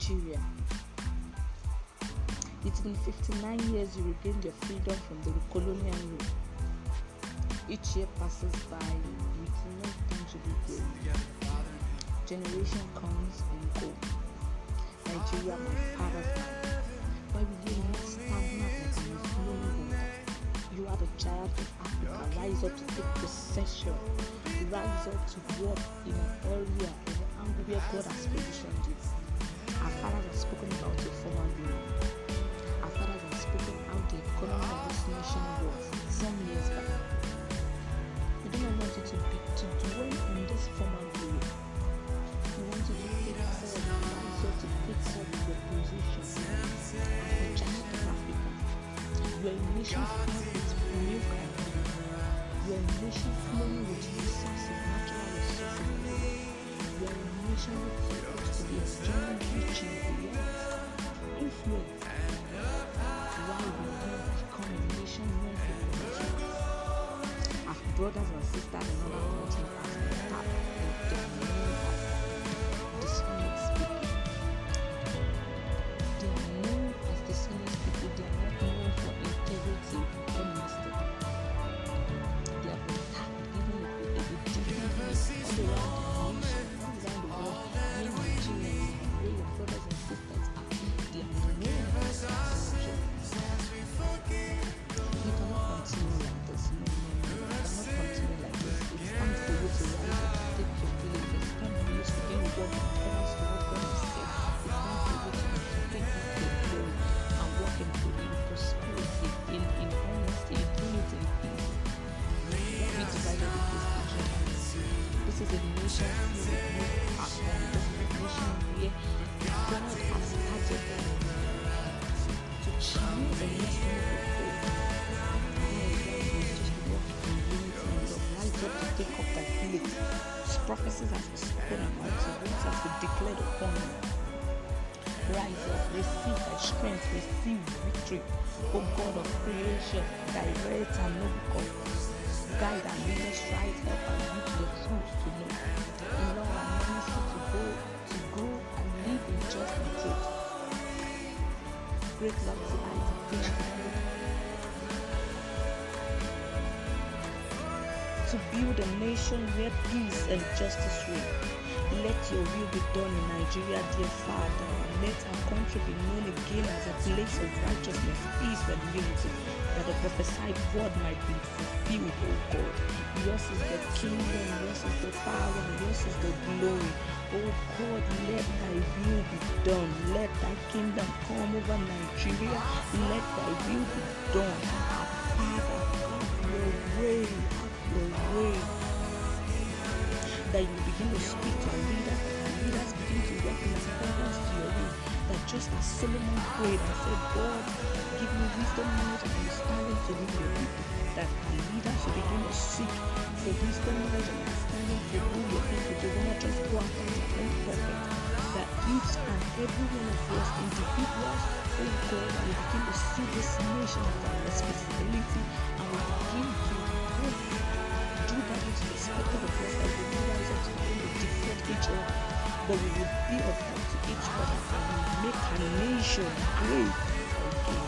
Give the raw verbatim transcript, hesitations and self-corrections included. Nigeria. It's been fifty-nine years you regained your freedom from the colonial rule. Each year passes by with no tangible growth. Generation comes and go. Nigeria must power back. Why will you not stand up and move forward? You are the child of Africa. Rise up to take possession. Rise up to walk in an area, in an angle where God has positioned you. Our fathers have spoken about the former rule. Our fathers have spoken how the economy of this nation was some years back. We do not want you to be to dwell in this former rule. We want you to take yourself and rise up to take up your position. The child of Africa. Your nation flowing with milk and honey. Your nation flowing with resources, natural resources. Your nation with people to be extremely rich in the world. Influence. Why will we become a nation known for corruption? Our brothers and sisters in other countries have been tapped with their money as dishonest people. They are known as dishonest people. They are not known for integrity or honesty. They have been tapped, given a different way all around. This is a nation where God has started to change the nation of the world. Rise up to take up thy place. His prophecies have been spoken about, his words have been declared upon you. Rise up, receive thy strength, receive victory. O God of creation, direct and noble. Guide and lead us right, help and give the truth to know. In love and mercy to go, to go and live in just and truth. Great love to eyes and preach the truth. To build a nation where peace and justice reign. Let your will be done in Nigeria, dear Father. Let our country be known again as a place of righteousness, peace and unity, that the prophesied word might be fulfilled, O God. Yours is the kingdom, yours is the power, yours is the glory. O God, let thy will be done. Let thy kingdom come over Nigeria. Let thy will be done. Our Father, have your way, have your way. That you begin to speak to our leaders, that our leaders begin to work in accordance to your will. That just as Solomon prayed and said, God, give me wisdom, knowledge, and understanding to live your people. That our leaders should begin to seek for wisdom, knowledge, and understanding to rule your people. They will not just go after the end prophet. That each and every one of us, individuals, oh God, we begin to see this nation as our responsibility, and we begin to do that which is expected of us as we do rise up to begin to defend each other. But we will be of help to each other and we make our nation great again.